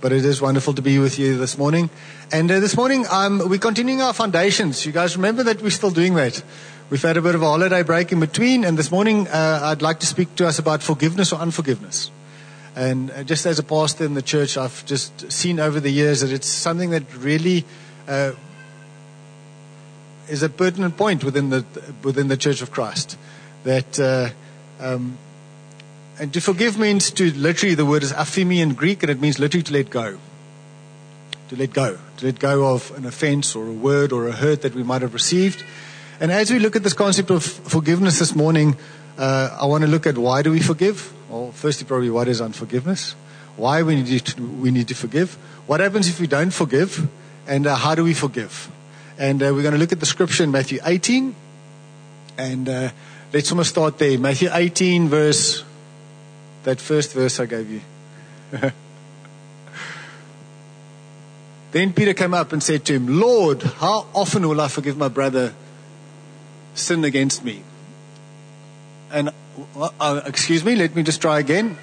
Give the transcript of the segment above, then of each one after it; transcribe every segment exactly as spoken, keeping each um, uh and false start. But it is wonderful to be with you this morning. And uh, this morning, um, we're continuing our foundations. You guys remember that we're still doing that. We've had a bit of a holiday break in between. And this morning, uh, I'd like to speak to us about forgiveness or unforgiveness. And uh, just as a pastor in the church, I've just seen over the years that it's something that really uh, is a pertinent point within the within the Church of Christ. That... Uh, um, And to forgive means to literally, the word is aphimi in Greek, and it means literally to let go. To let go. To let go of an offense or a word or a hurt that we might have received. And as we look at this concept of forgiveness this morning, uh, I want to look at why do we forgive? Well, firstly, probably what is unforgiveness? Why we need to, we need to forgive? What happens if we don't forgive? And uh, how do we forgive? And uh, we're going to look at the scripture in Matthew eighteen. And uh, let's almost start there. Matthew eighteen verse... That first verse I gave you. Then Peter came up and said to him, Lord, how often will I forgive my brother sin against me? And, uh, uh, excuse me, let me just try again.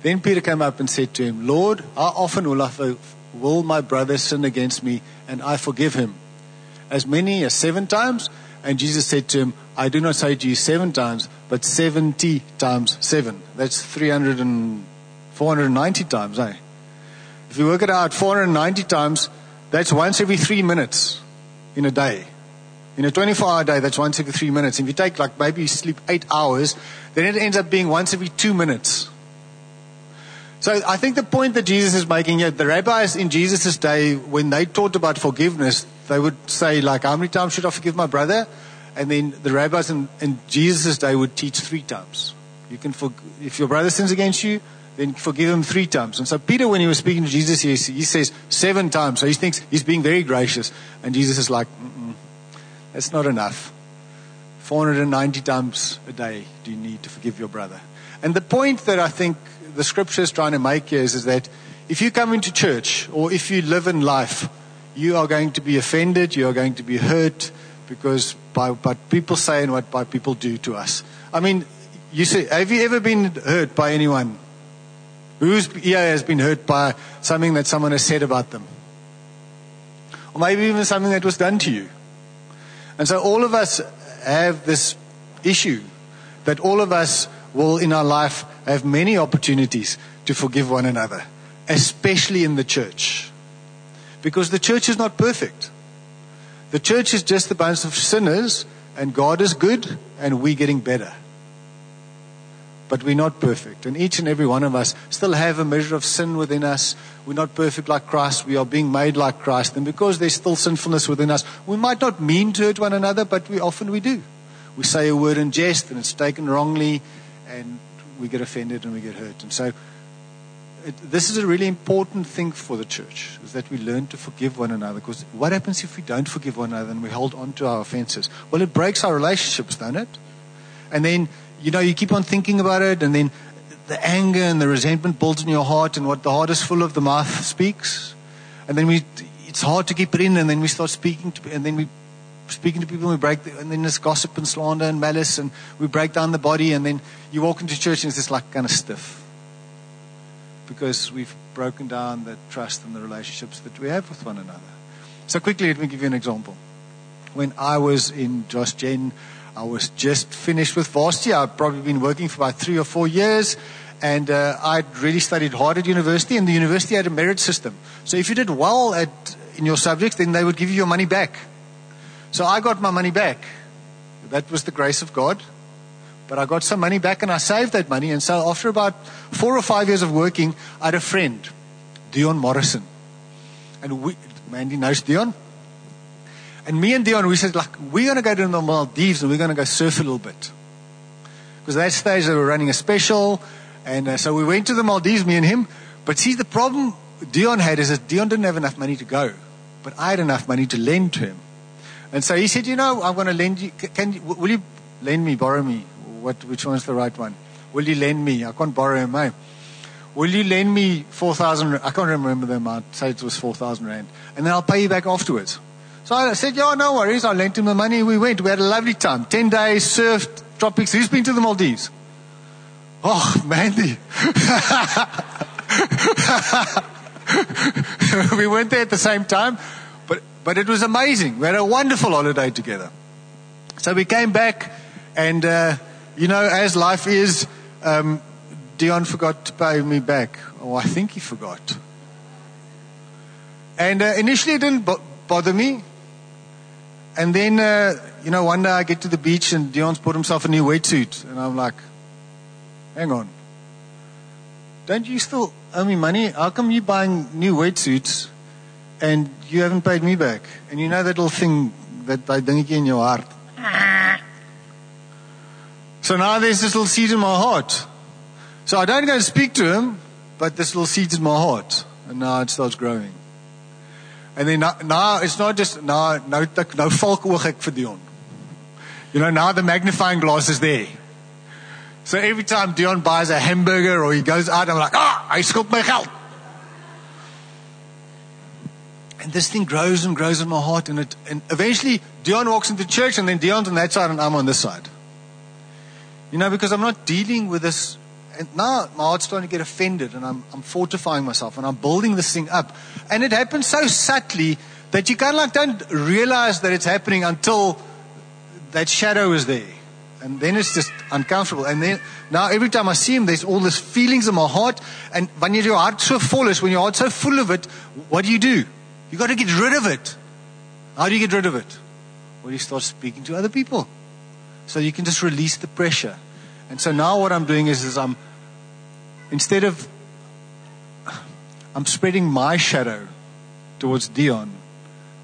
Then Peter came up and said to him, Lord, how often will, I for- will my brother sin against me and I forgive him? As many as seven times? And Jesus said to him, I do not say to you seven times, but seventy times seven. That's three hundred and four hundred ninety times, eh? If you work it out, four hundred ninety times, that's once every three minutes in a day. In a twenty-four hour day, that's once every three minutes. If you take, like, maybe you sleep eight hours, then it ends up being once every two minutes. So I think the point that Jesus is making here, the rabbis in Jesus' day, when they taught about forgiveness, they would say, like, how many times should I forgive my brother? And then the rabbis in, in Jesus' day would teach three times. You can forg- If your brother sins against you, then forgive him three times. And so Peter, when he was speaking to Jesus, he, he says seven times. So he thinks he's being very gracious. And Jesus is like, mm-mm, that's not enough. four hundred ninety times a day do you need to forgive your brother. And the point that I think the scripture is trying to make here is, is that if you come into church or if you live in life, you are going to be offended, you are going to be hurt because by what people say and what by people do to us. I mean, you say, have you ever been hurt by anyone? Who's ear has been hurt by something that someone has said about them? Or maybe even something that was done to you. And so all of us have this issue that all of us will in our life have many opportunities to forgive one another, especially in the church. Because the church is not perfect. The church is just a bunch of sinners, and God is good, and we're getting better. But we're not perfect. And each and every one of us still have a measure of sin within us. We're not perfect like Christ. We are being made like Christ. And because there's still sinfulness within us, we might not mean to hurt one another, but we often we do. We say a word in jest, and it's taken wrongly, and we get offended and we get hurt. And so... this is a really important thing for the church, is that we learn to forgive one another. Because what happens if we don't forgive one another and we hold on to our offenses? Well, it breaks our relationships, don't it? And then, you know, you keep on thinking about it, and then the anger and the resentment builds in your heart, and what the heart is full of, the mouth speaks. And then we, it's hard to keep it in, and then we start speaking to, and then we speaking to people, and we break, the, and then there's gossip and slander and malice, and we break down the body, and then you walk into church and it's just like kind of stiff. Because we've broken down the trust and the relationships that we have with one another. So quickly, let me give you an example. When I was in Josh Jen, I was just finished with varsity. I'd probably been working for about three or four years. And uh, I'd really studied hard at university. And the university had a merit system. So if you did well at in your subjects, then they would give you your money back. So I got my money back. That was the grace of God. But I got some money back and I saved that money. And so after about four or five years of working, I had a friend, Dion Morrison. And we, Mandy knows Dion. And me and Dion, we said, like, we're going to go to the Maldives and we're going to go surf a little bit. Because at that stage, they were running a special. And uh, so we went to the Maldives, me and him. But see, the problem Dion had is that Dion didn't have enough money to go. But I had enough money to lend to him. And so he said, you know, I'm going to lend you. Can you, will you lend me, borrow me? What, which one's the right one? Will you lend me? I can't borrow him, eh? Will you lend me four thousand? I can't remember the amount. Say it was four thousand rand. And then I'll pay you back afterwards. So I said, yeah, no worries. I lent him the money. We went. We had a lovely time. ten days, surfed, tropics. Who's been to the Maldives? Ach, Mandy. We weren't there at the same time, but, but it was amazing. We had a wonderful holiday together. So we came back, and, uh, you know, as life is, um, Dion forgot to pay me back. Oh, I think he forgot. And uh, initially it didn't b- bother me. And then, uh, you know, one day I get to the beach and Dion's bought himself a new wetsuit. And I'm like, hang on. Don't you still owe me money? How come you're buying new wetsuits and you haven't paid me back? And you know that little thing, that dingetjie in your heart. So now there's this little seed in my heart. So I don't go and speak to him, but this little seed's in my heart. And now it starts growing. And then now, now it's not just, now, now, now valk oog ek vir Dion. You know, now the magnifying glass is there. So every time Dion buys a hamburger or he goes out, I'm like, ah, hy skuld my geld. And this thing grows and grows in my heart. And, it, and eventually Dion walks into church, and then Dion's on that side and I'm on this side. You know, because I'm not dealing with this. And now my heart's starting to get offended, and I'm, I'm fortifying myself, and I'm building this thing up. And it happens so subtly that you kind of like don't realize that it's happening until that shadow is there. And then it's just uncomfortable. And then now every time I see him, there's all these feelings in my heart. And when your heart's so full, when your heart's so full of it, what do you do? You got to get rid of it. How do you get rid of it? Well, you start speaking to other people. So you can just release the pressure. And so now what I'm doing is, is I'm, instead of, I'm spreading my shadow towards Dion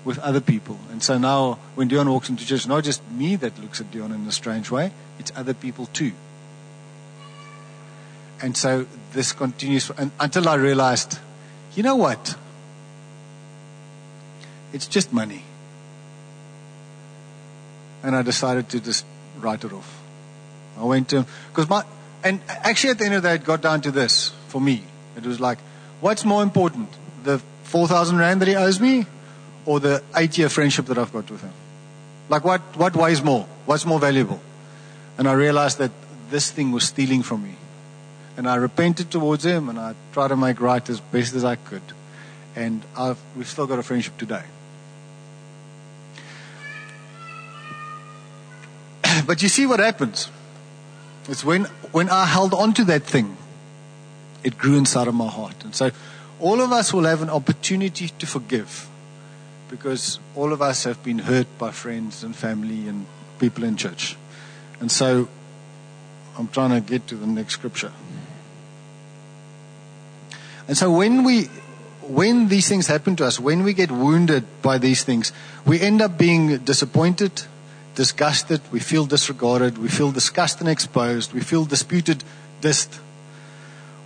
with other people. And so now when Dion walks into church, not just me that looks at Dion in a strange way, it's other people too. And so this continues for, and until I realized, you know what? It's just money. And I decided to just write it off. I went to, because my, and actually at the end of the day, it got down to this for me. It was like, what's more important, the four thousand rand that he owes me, or the eight year friendship that I've got with him? Like, what, what weighs more? What's more valuable? And I realized that this thing was stealing from me. And I repented towards him, and I tried to make right as best as I could. And I've, we've still got a friendship today. But you see what happens. It's when, when I held on to that thing, it grew inside of my heart. And so all of us will have an opportunity to forgive, because all of us have been hurt by friends and family and people in church. And so I'm trying to get to the next scripture. And so when we, when these things happen to us, when we get wounded by these things, we end up being disappointed, disgusted, we feel disregarded, we feel disgusted and exposed, we feel disputed, dissed,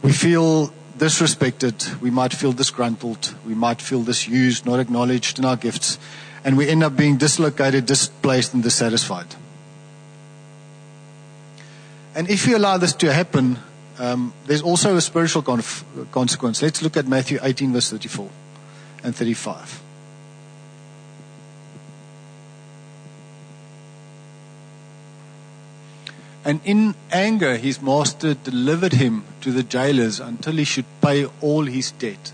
we feel disrespected, we might feel disgruntled, we might feel disused, not acknowledged in our gifts, and we end up being dislocated, displaced, and dissatisfied. And if you allow this to happen, um, there's also a spiritual conf- consequence. Let's look at Matthew eighteen, verse thirty-four and thirty-five. And in anger, his master delivered him to the jailers until he should pay all his debt.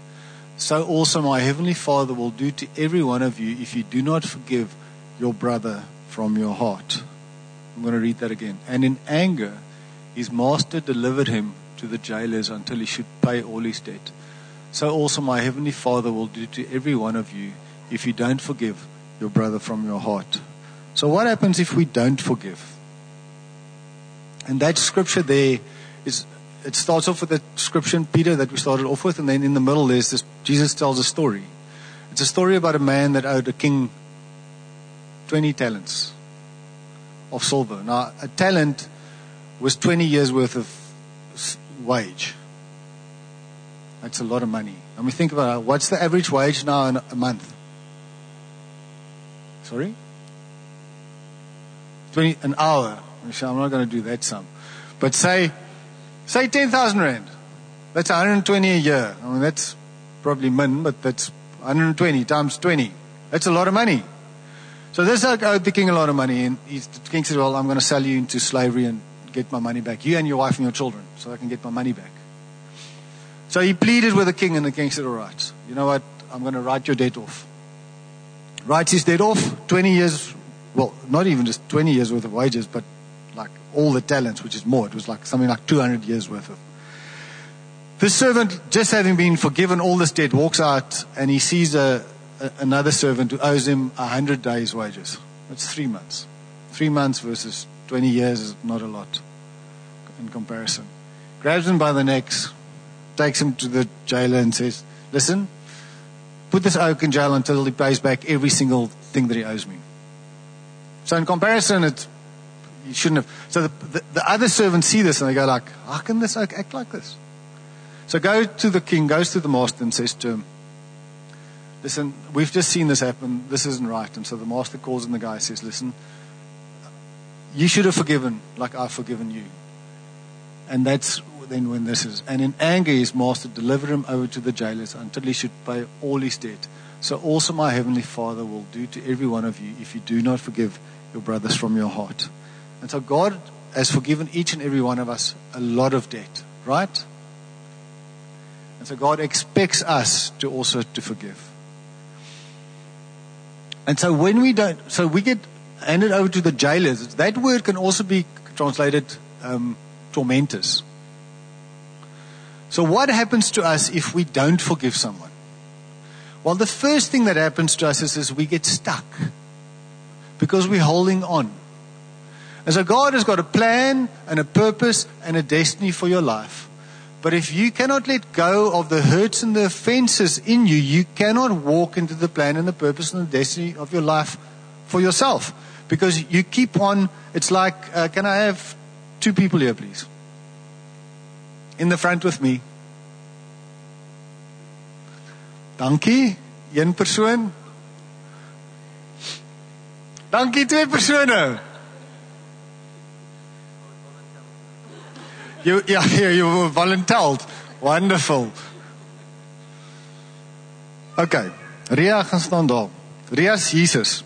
So also my heavenly Father will do to every one of you if you do not forgive your brother from your heart. I'm going to read that again. And in anger, his master delivered him to the jailers until he should pay all his debt. So also my heavenly Father will do to every one of you if you don't forgive your brother from your heart. So what happens if we don't forgive? And that scripture there, is it starts off with the scripture in Peter that we started off with. And then in the middle, there's this, Jesus tells a story. It's a story about a man that owed a king twenty talents of silver. Now, a talent was twenty years worth of wage. That's a lot of money. And we think about it, what's the average wage now in a month? Sorry? twenty an hour. I'm not going to do that sum. But say, say ten thousand rand. That's one hundred twenty a year. I mean, that's probably min, but that's one hundred twenty times twenty. That's a lot of money. So this owed the king a lot of money. And he's, the king said, well, I'm going to sell you into slavery and get my money back. You and your wife and your children, so I can get my money back. So he pleaded with the king, and the king said, all right, you know what? I'm going to write your debt off. Writes his debt off, twenty years, well, not even just twenty years worth of wages, but like all the talents, which is more. It was like something like two hundred years worth of. This servant, just having been forgiven all this debt, walks out and he sees a, a, another servant who owes him a hundred days' wages. That's three months. Three months versus twenty years is not a lot in comparison. Grabs him by the necks, takes him to the jailer and says, listen, put this oak in jail until he pays back every single thing that he owes me. So in comparison, it you shouldn't have. So the, the, the other servants see this and they go like, how can this oak act like this? So go to the king, goes to the master and says to him, listen, we've just seen this happen. This isn't right. And so the master calls in the guy and says, listen, you should have forgiven like I've forgiven you. And that's then when this is. And in anger, his master delivered him over to the jailers until he should pay all his debt. So also my heavenly Father will do to every one of you if you do not forgive your brothers from your heart. And so God has forgiven each and every one of us a lot of debt, right? And so God expects us to also to forgive. And so when we don't, so we get handed over to the jailers. That word can also be translated um, tormentors. So what happens to us if we don't forgive someone? Well, the first thing that happens to us is, is we get stuck because we're holding on. And so God has got a plan and a purpose and a destiny for your life. But if you cannot let go of the hurts and the offenses in you, you cannot walk into the plan and the purpose and the destiny of your life for yourself. Because you keep on, it's like, uh, can I have two people here, please? In the front with me. Dankie, een persoon. Dankie, twee persone. You, yeah, you were volunteered. Wonderful. Okay. Ria Gastandal. Ria is Jesus.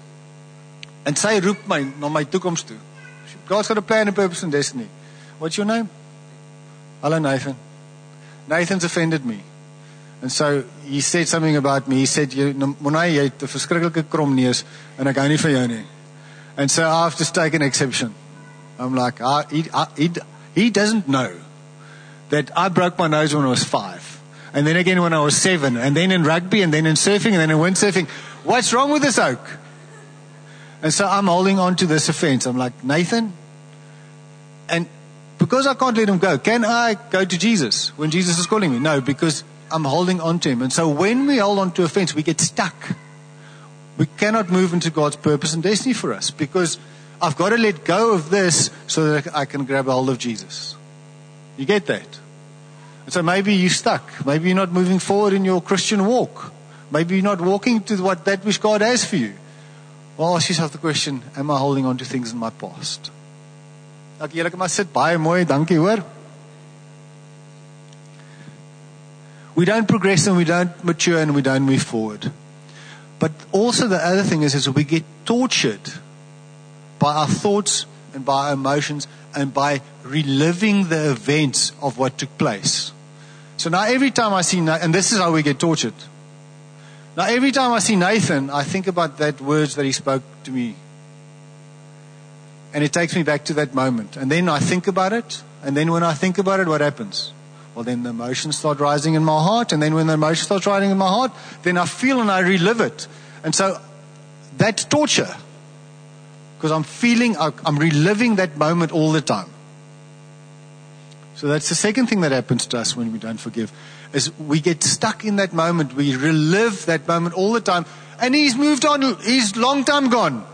And sy roep my na my toekoms toe. God's got a plan and purpose and destiny. What's your name? Hello, Nathan. Nathan's offended me. And so he said something about me. He said, you Monai, jy het 'n verskriklike krom neus en ek hou nie van jou nie. And so I have to take an exception. I'm like, I, he, I, he, he doesn't know that I broke my nose when I was five. And then again when I was seven. And then in rugby and then in surfing and then in windsurfing. What's wrong with this oak? And so I'm holding on to this offense. I'm like, Nathan? And because I can't let him go, can I go to Jesus when Jesus is calling me? No, because I'm holding on to him. And so when we hold on to offense, we get stuck. We cannot move into God's purpose and destiny for us because I've got to let go of this so that I can grab a hold of Jesus. You get that? And so maybe you're stuck. Maybe you're not moving forward in your Christian walk. Maybe you're not walking to what that which God has for you. Well, ask yourself the question, am I holding on to things in my past? Ek julle kom maar sit baie mooi, dankie hoor. We don't progress and we don't mature and we don't move forward. But also the other thing is, is we get tortured by our thoughts and by our emotions and by reliving the events of what took place. So now every time I see, and this is how we get tortured. Now every time I see Nathan, I think about that words that he spoke to me. And it takes me back to that moment. And then I think about it. And then when I think about it, what happens? Well, then the emotions start rising in my heart. And then when the emotions start rising in my heart, then I feel and I relive it. And so that's torture. Because I'm feeling, I'm reliving that moment all the time. So that's the second thing that happens to us when we don't forgive. Is we get stuck in that moment. We relive that moment all the time. And he's moved on. He's long time gone.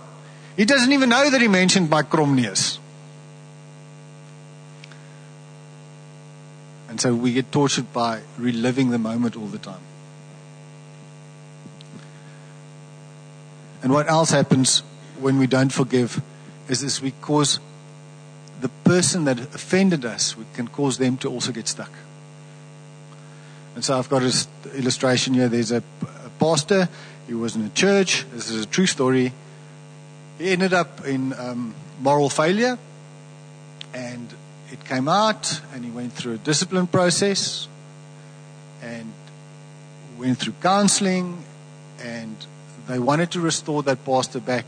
He doesn't even know that he mentioned my krom neus. And so we get tortured by reliving the moment all the time. And what else happens when we don't forgive is this: we cause the person that offended us, we can cause them to also get stuck. And so I've got an illustration here. There's a, a pastor. He was in a church. This is a true story. He ended up in um, moral failure, and it came out, and he went through a discipline process and went through counseling, and they wanted to restore that pastor back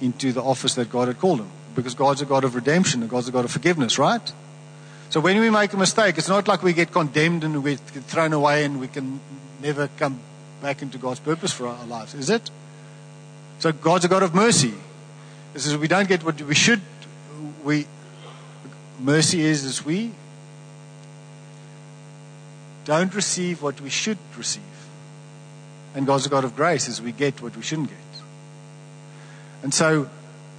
into the office that God had called him, because God's a God of redemption and God's a God of forgiveness, right? So when we make a mistake, it's not like we get condemned and we get thrown away and we can never come back into God's purpose for our lives, is it? So God's a God of mercy. This is, we don't get what we should. We mercy is as we don't receive what we should receive. And God's a God of grace, as we get what we shouldn't get. And so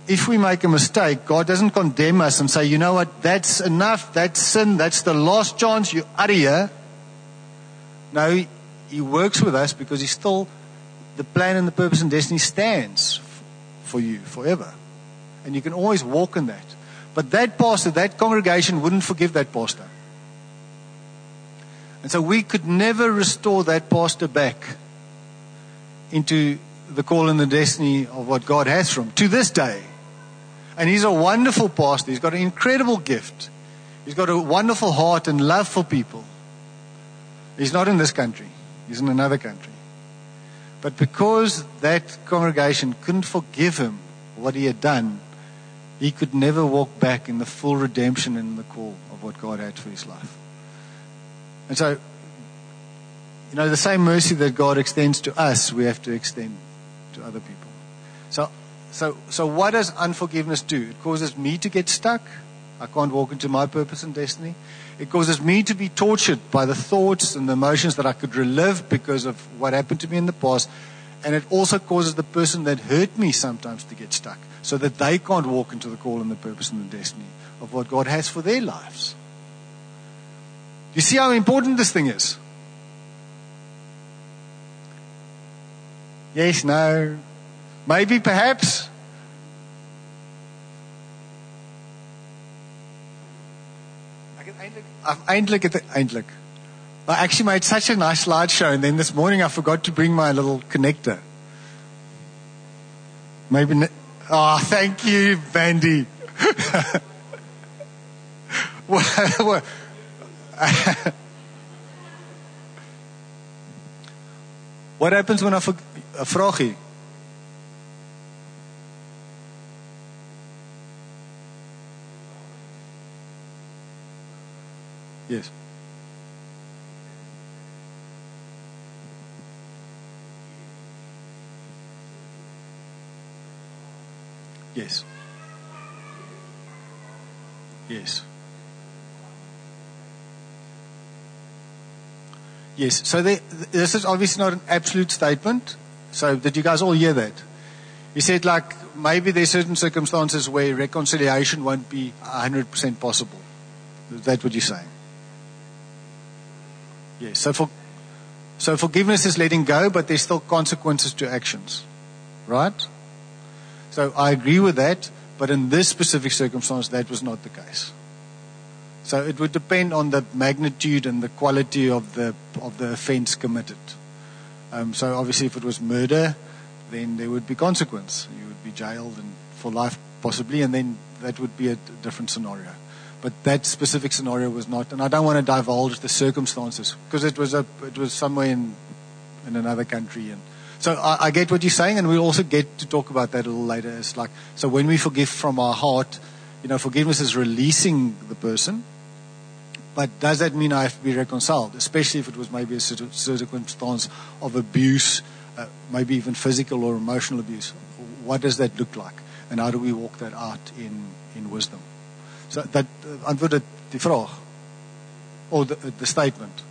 if we make a mistake, God doesn't condemn us and say, you know what, that's enough, that's sin, that's the last chance, you're out of here. No, he, he works with us because he's still, the plan and the purpose and destiny stands for you forever. And you can always walk in that. But that pastor, that congregation wouldn't forgive that pastor. And so we could never restore that pastor back into the call and the destiny of what God has for him to this day. And he's a wonderful pastor. He's got an incredible gift. He's got a wonderful heart and love for people. He's not in this country. He's in another country. But because that congregation couldn't forgive him what he had done, he could never walk back in the full redemption and the call of what God had for his life. And so, you know, the same mercy that God extends to us, we have to extend to other people. So, so, so what does unforgiveness do? It causes me to get stuck. I can't walk into my purpose and destiny. It causes me to be tortured by the thoughts and the emotions that I could relive because of what happened to me in the past. And it also causes the person that hurt me sometimes to get stuck, so that they can't walk into the call and the purpose and the destiny of what God has for their lives. You see how important this thing is? Yes, no, maybe, perhaps. I've eindelijk at the eindelijk. I actually made such a nice slideshow, and then this morning I forgot to bring my little connector. Maybe. Ne- oh, thank you, Vandy. Well, what happens when I forget? A vragie. Yes. Yes. Yes. Yes. So they, this is obviously not an absolute statement. So did you guys all hear that? He said, like, maybe there's certain circumstances where reconciliation won't be one hundred percent possible. Is that what you're saying? Yes. So, for, so forgiveness is letting go, but there's still consequences to actions. Right? So I agree with that, but in this specific circumstance, that was not the case. So it would depend on the magnitude and the quality of the of the offense committed. Um, so obviously if it was murder, then there would be consequence. You would be jailed and for life possibly, and then that would be a different scenario. But that specific scenario was not, and I don't want to divulge the circumstances because it was a, it was somewhere in in another country. And so I, I get what you're saying, and we'll also get to talk about that a little later. It's like, so when we forgive from our heart, you know, forgiveness is releasing the person. But does that mean I have to be reconciled, especially if it was maybe a circumstance of abuse, uh, maybe even physical or emotional abuse? What does that look like, and how do we walk that out in, in wisdom? So that antwoordde die vraag, or the, the statement.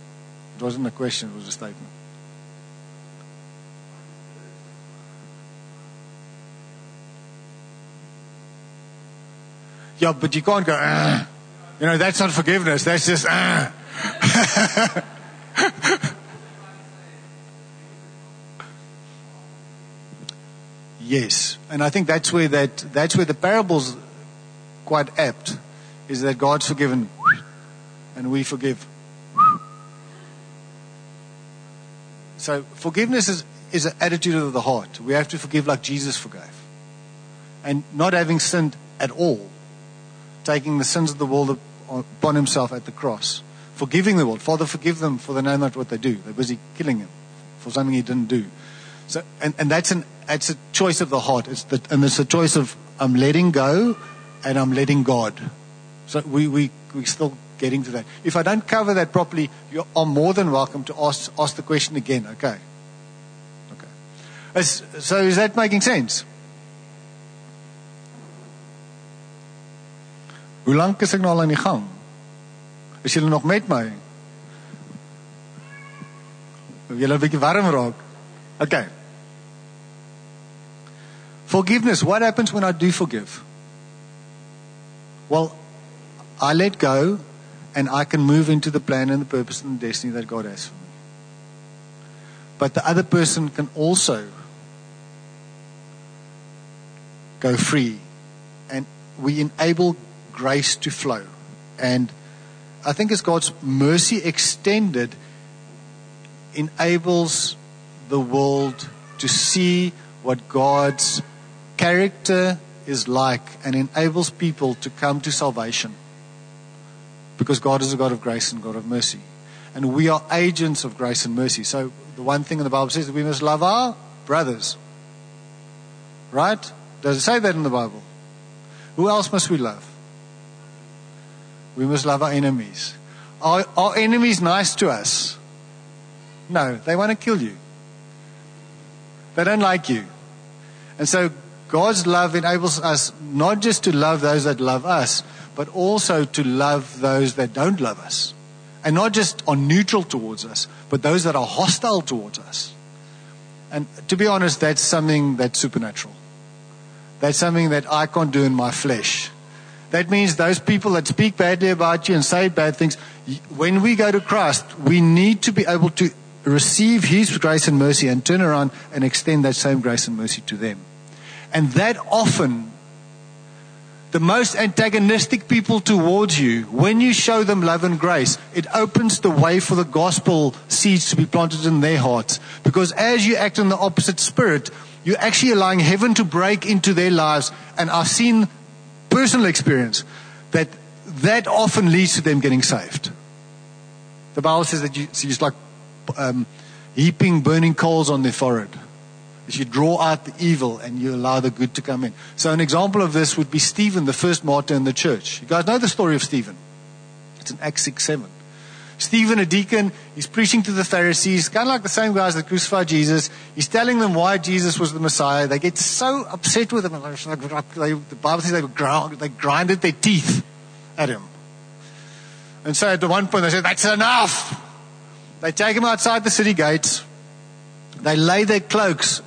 It wasn't a question; it was a statement. Yeah, but you can't go. Ugh. You know, that's not forgiveness. That's just, ah. Yes. And I think that's where that, that's where the parable's quite apt, is that God's forgiven and we forgive. So forgiveness is, is an attitude of the heart. We have to forgive like Jesus forgave. And not having sinned at all, taking the sins of the world upon himself at the cross, forgiving the world. Father, forgive them, for they know not what they do. They're busy killing him for something he didn't do. So, and, and that's an that's a choice of the heart. It's the, and it's a choice of I'm letting go and I'm letting God. So we, we, we're still getting to that. If I don't cover that properly, you are more than welcome to ask ask the question again. Okay. Okay. So is that making sense? Hoe lank is ek nou al aan die gang? Is julle nog met my? Wil julle 'n bietjie warm raak? Okay. Forgiveness. What happens when I do forgive? Well, I let go and I can move into the plan and the purpose and the destiny that God has for me. But the other person can also go free, and we enable grace to flow. And I think as God's mercy extended enables the world to see what God's character is like and enables people to come to salvation, because God is a God of grace and God of mercy, and we are agents of grace and mercy. So the one thing in the Bible says that we must love our brothers, right? Does it say that in the Bible? Who else must we love? We must love our enemies. Are, are enemies nice to us? No, they want to kill you. They don't like you. And so God's love enables us not just to love those that love us, but also to love those that don't love us. And not just are neutral towards us, but those that are hostile towards us. And to be honest, that's something that's supernatural. That's something that I can't do in my flesh. That means those people that speak badly about you and say bad things, when we go to Christ, we need to be able to receive His grace and mercy and turn around and extend that same grace and mercy to them. And that often, the most antagonistic people towards you, when you show them love and grace, it opens the way for the gospel seeds to be planted in their hearts. Because as you act in the opposite spirit, you're actually allowing heaven to break into their lives. And I've seen personal experience that that often leads to them getting saved. The Bible says that you, it's just like um, heaping burning coals on their forehead. As you draw out the evil and you allow the good to come in. So an example of this would be Stephen, the first martyr in the church. You guys know the story of Stephen. It's in Acts six seven. Stephen, a deacon, he's preaching to the Pharisees, kind of like the same guys that crucified Jesus. He's telling them why Jesus was the Messiah. They get so upset with him. The Bible says they, they grinded their teeth at him. And so at one point they said, that's enough. They take him outside the city gates. They lay their cloaks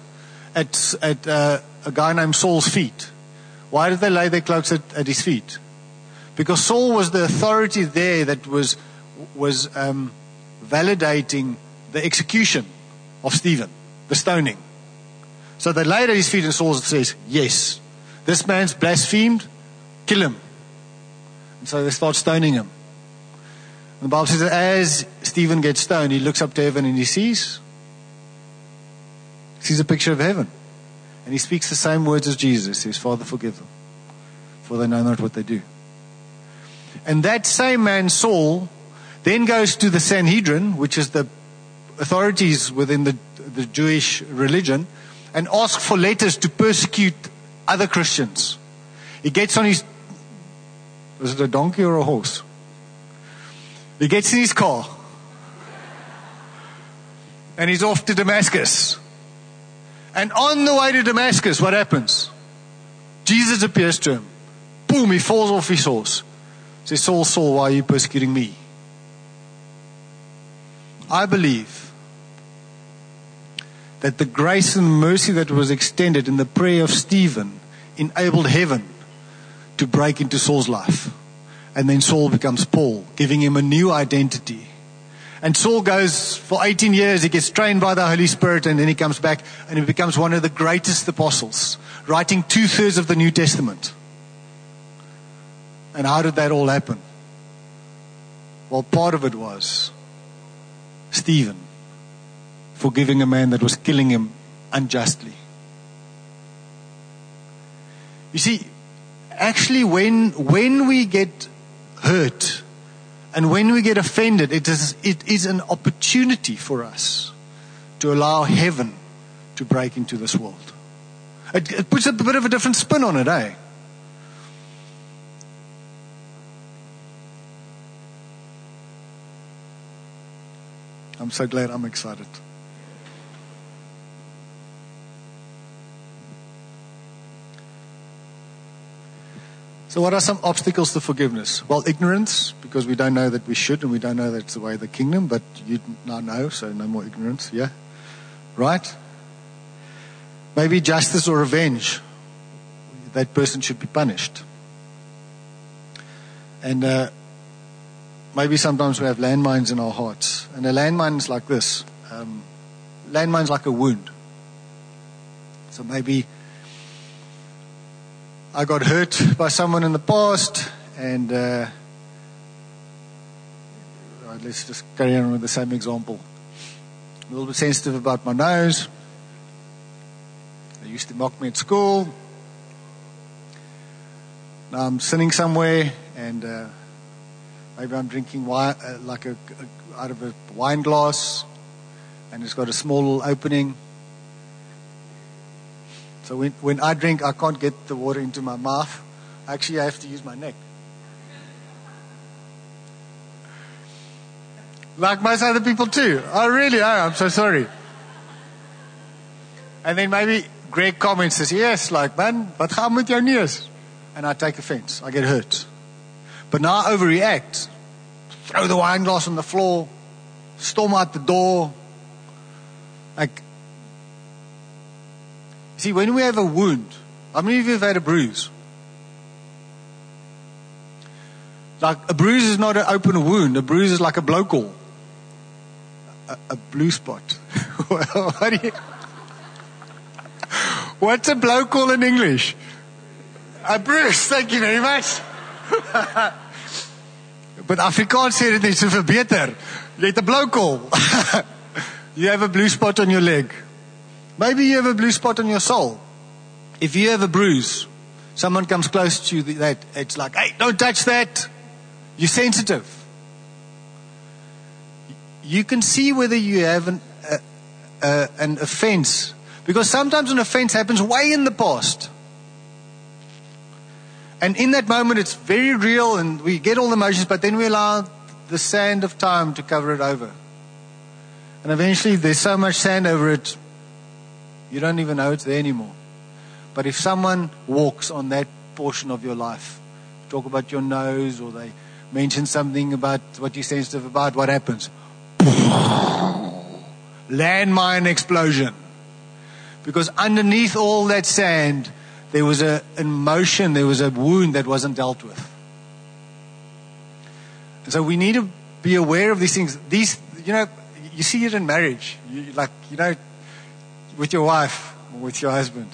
at at uh, a guy named Saul's feet. Why did they lay their cloaks at, at his feet? Because Saul was the authority there that was was um, validating the execution of Stephen, the stoning. So they laid at his feet, and Saul says, yes, this man's blasphemed, kill him. And so they start stoning him. And the Bible says that as Stephen gets stoned, he looks up to heaven and he sees sees a picture of heaven. And he speaks the same words as Jesus. He says, Father, forgive them, for they know not what they do. And that same man, Saul, then goes to the Sanhedrin, which is the authorities within the, the Jewish religion, and asks for letters to persecute other Christians. He gets on his... Was it a donkey or a horse? He gets in his car. And he's off to Damascus. And on the way to Damascus, what happens? Jesus appears to him. Boom, he falls off his horse. He says, Saul, Saul, why are you persecuting me? I believe that the grace and mercy that was extended in the prayer of Stephen enabled heaven to break into Saul's life. And then Saul becomes Paul, giving him a new identity. And Saul goes for eighteen years, he gets trained by the Holy Spirit, and then he comes back and he becomes one of the greatest apostles, writing two-thirds of the New Testament. And how did that all happen? Well, part of it was Stephen forgiving a man that was killing him unjustly. You see, actually when, when we get hurt. And when we get offended, it is, it is an opportunity for us to allow heaven to break into this world. It, it puts a bit of a different spin on it, eh? I'm so glad I'm excited. So what are some obstacles to forgiveness? Well, ignorance, because we don't know that we should, and we don't know that it's the way of the kingdom, but you now know, so no more ignorance, yeah? Right? Maybe justice or revenge. That person should be punished. And uh, maybe sometimes we have landmines in our hearts. And a landmine is like this. Um, landmine is like a wound. So maybe I got hurt by someone in the past, and uh, right, let's just carry on with the same example. A little bit sensitive about my nose. They used to mock me at school. Now I'm sitting somewhere, and uh, maybe I'm drinking wine, uh, like a, a, out of a wine glass, and it's got a small little opening. So when, when I drink, I can't get the water into my mouth. Actually, I have to use my neck. Like most other people too. I really am. I'm so sorry. And then maybe Greg comments says, yes, like, man, wat gaan met jou neus? And I take offense. I get hurt. But now I overreact. Throw the wine glass on the floor. Storm out the door. Like, see, when we have a wound, how many of you have had a bruise? Like, a bruise is not an open wound. A bruise is like a blow call. A, a blue spot. What do you, what's a blow call in English? A bruise, thank you very much. But Afrikaans said it needs to verbeter. You get a blow call. You have a blue spot on your leg. Maybe you have a blue spot on your soul. If you have a bruise, someone comes close to you, that it's like, hey, don't touch that. You're sensitive. You can see whether you have an, uh, uh, an offense. Because sometimes an offense happens way in the past. And in that moment, it's very real and we get all the emotions, but then we allow the sand of time to cover it over. And eventually there's so much sand over it, you don't even know it's there anymore. But if someone walks on that portion of your life, talk about your nose, or they mention something about what you're sensitive about, what happens? Landmine explosion. Because underneath all that sand, there was an emotion, there was a wound that wasn't dealt with. And so we need to be aware of these things. These, you know, you see it in marriage. You, like, you know, with your wife or with your husband,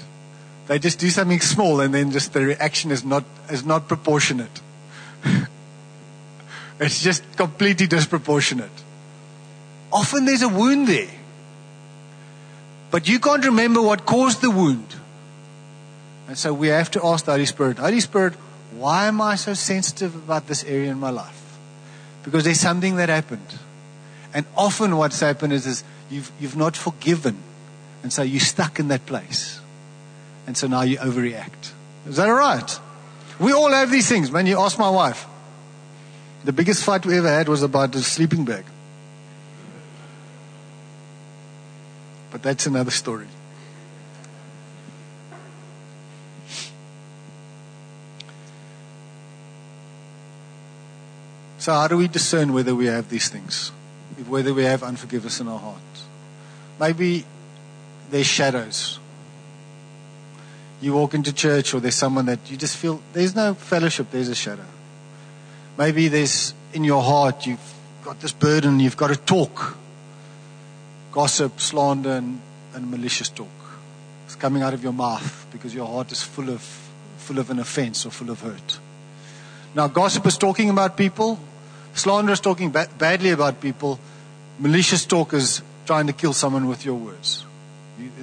they just do something small and then just the reaction is not is not proportionate. It's just completely disproportionate. Often there's a wound there, but you can't remember what caused the wound. And so we have to ask the Holy Spirit, Holy Spirit, why am I so sensitive about this area in my life? Because there's something that happened. And often what's happened is, is you've you've not forgiven. And so you're stuck in that place. And so now you overreact. Is that all right? We all have these things. Man, you ask my wife. The biggest fight we ever had was about the sleeping bag. But that's another story. So how do we discern whether we have these things? Whether we have unforgiveness in our heart? Maybe there's shadows. You walk into church, or there's someone that you just feel there's no fellowship, there's a shadow. Maybe there's in your heart, you've got this burden, you've got to talk. Gossip, slander, and, and malicious talk. It's coming out of your mouth because your heart is full of full of an offense or full of hurt. Now, gossip is talking about people, slander is talking ba- badly about people, malicious talk is trying to kill someone with your words.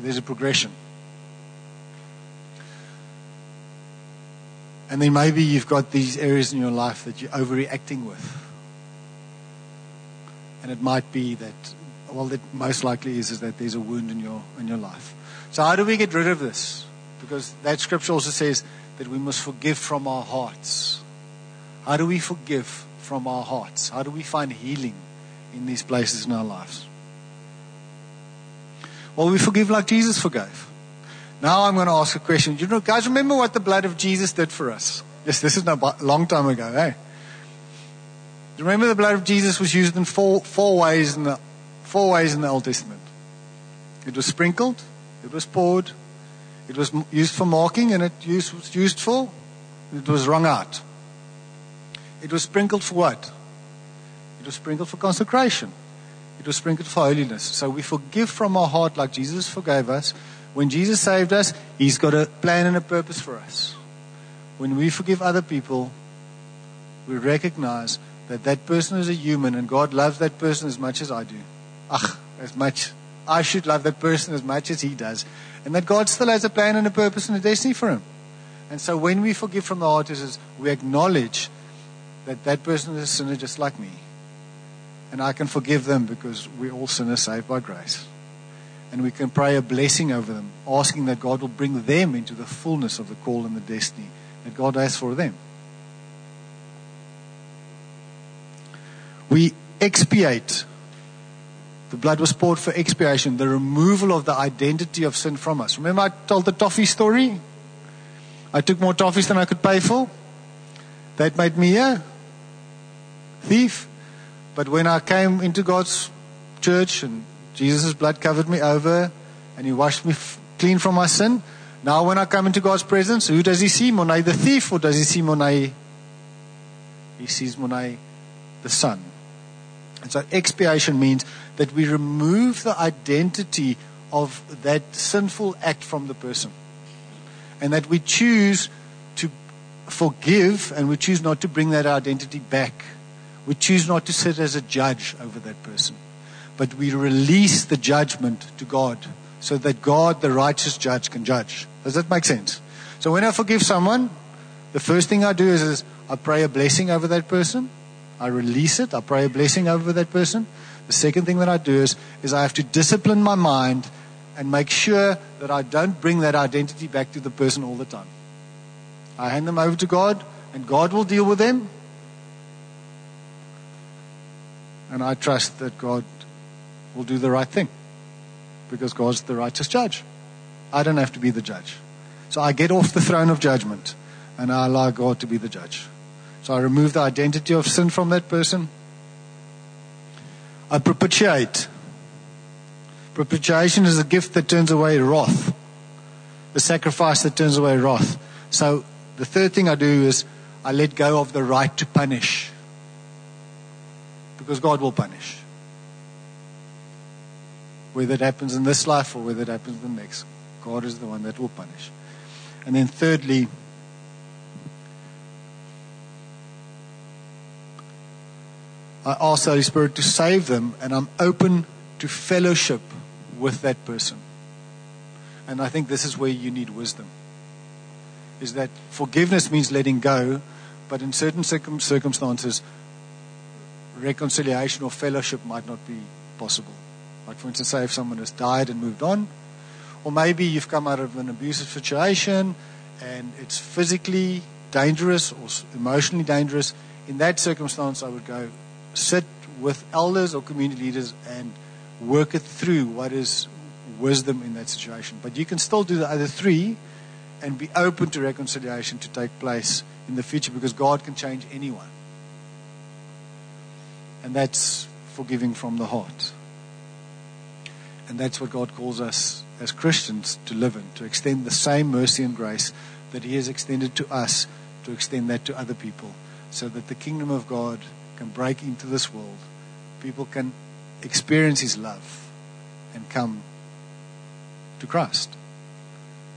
There's a progression. And then maybe you've got these areas in your life that you're overreacting with. And it might be that, well, it most likely is, is that there's a wound in your in your life. So how do we get rid of this? Because that scripture also says that we must forgive from our hearts. How do we forgive from our hearts? How do we find healing in these places in our lives? Well, we forgive like Jesus forgave. Now I'm going to ask a question. You know, guys, remember what the blood of Jesus did for us? Yes, this is a long time ago, eh? Do you remember the blood of Jesus was used in four, four ways in the four ways in the Old Testament? It was sprinkled, it was poured, it was used for marking, and it used, was used for, it was wrung out. It was sprinkled for what? It was sprinkled for consecration. It was sprinkled for holiness. So we forgive from our heart like Jesus forgave us. When Jesus saved us, He's got a plan and a purpose for us. When we forgive other people, we recognize that that person is a human and God loves that person as much as I do. Ach, as much. I should love that person as much as He does. And that God still has a plan and a purpose and a destiny for him. And so when we forgive from the heart, is we acknowledge that that person is a sinner just like me. And I can forgive them because we're all sinners saved by grace. And we can pray a blessing over them, asking that God will bring them into the fullness of the call and the destiny that God has for them. We expiate. The blood was poured for expiation, the removal of the identity of sin from us. Remember I told the toffee story? I took more toffees than I could pay for. That made me a thief. But when I came into God's church and Jesus' blood covered me over and He washed me f- clean from my sin, now when I come into God's presence, who does He see? Monai the thief, or does He see Monai? He sees Monai the son. And so expiation means that we remove the identity of that sinful act from the person. And that we choose to forgive and we choose not to bring that identity back. We choose not to sit as a judge over that person. But we release the judgment to God so that God, the righteous judge, can judge. Does that make sense? So when I forgive someone, the first thing I do is, is I pray a blessing over that person. I release it. I pray a blessing over that person. The second thing that I do is, is I have to discipline my mind and make sure that I don't bring that identity back to the person all the time. I hand them over to God and God will deal with them. And I trust that God will do the right thing because God's the righteous judge. I don't have to be the judge. So I get off the throne of judgment and I allow God to be the judge. So I remove the identity of sin from that person. I propitiate. Propitiation is a gift that turns away wrath. The sacrifice that turns away wrath. So the third thing I do is I let go of the right to punish. Because God will punish. Whether it happens in this life or whether it happens in the next, God is the one that will punish. And then thirdly, I ask the Holy Spirit to save them, and I'm open to fellowship with that person. And I think this is where you need wisdom. Is that forgiveness means letting go, but in certain circum- circumstances, reconciliation or fellowship might not be possible. Like for instance, say if someone has died and moved on, or maybe you've come out of an abusive situation and it's physically dangerous or emotionally dangerous. In that circumstance, I would go sit with elders or community leaders and work it through what is wisdom in that situation. But you can still do the other three and be open to reconciliation to take place in the future because God can change anyone. And that's forgiving from the heart. And that's what God calls us as Christians to live in, to extend the same mercy and grace that He has extended to us, to extend that to other people, so that the kingdom of God can break into this world. People can experience His love and come to Christ.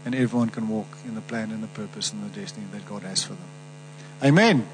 And everyone can walk in the plan and the purpose and the destiny that God has for them. Amen.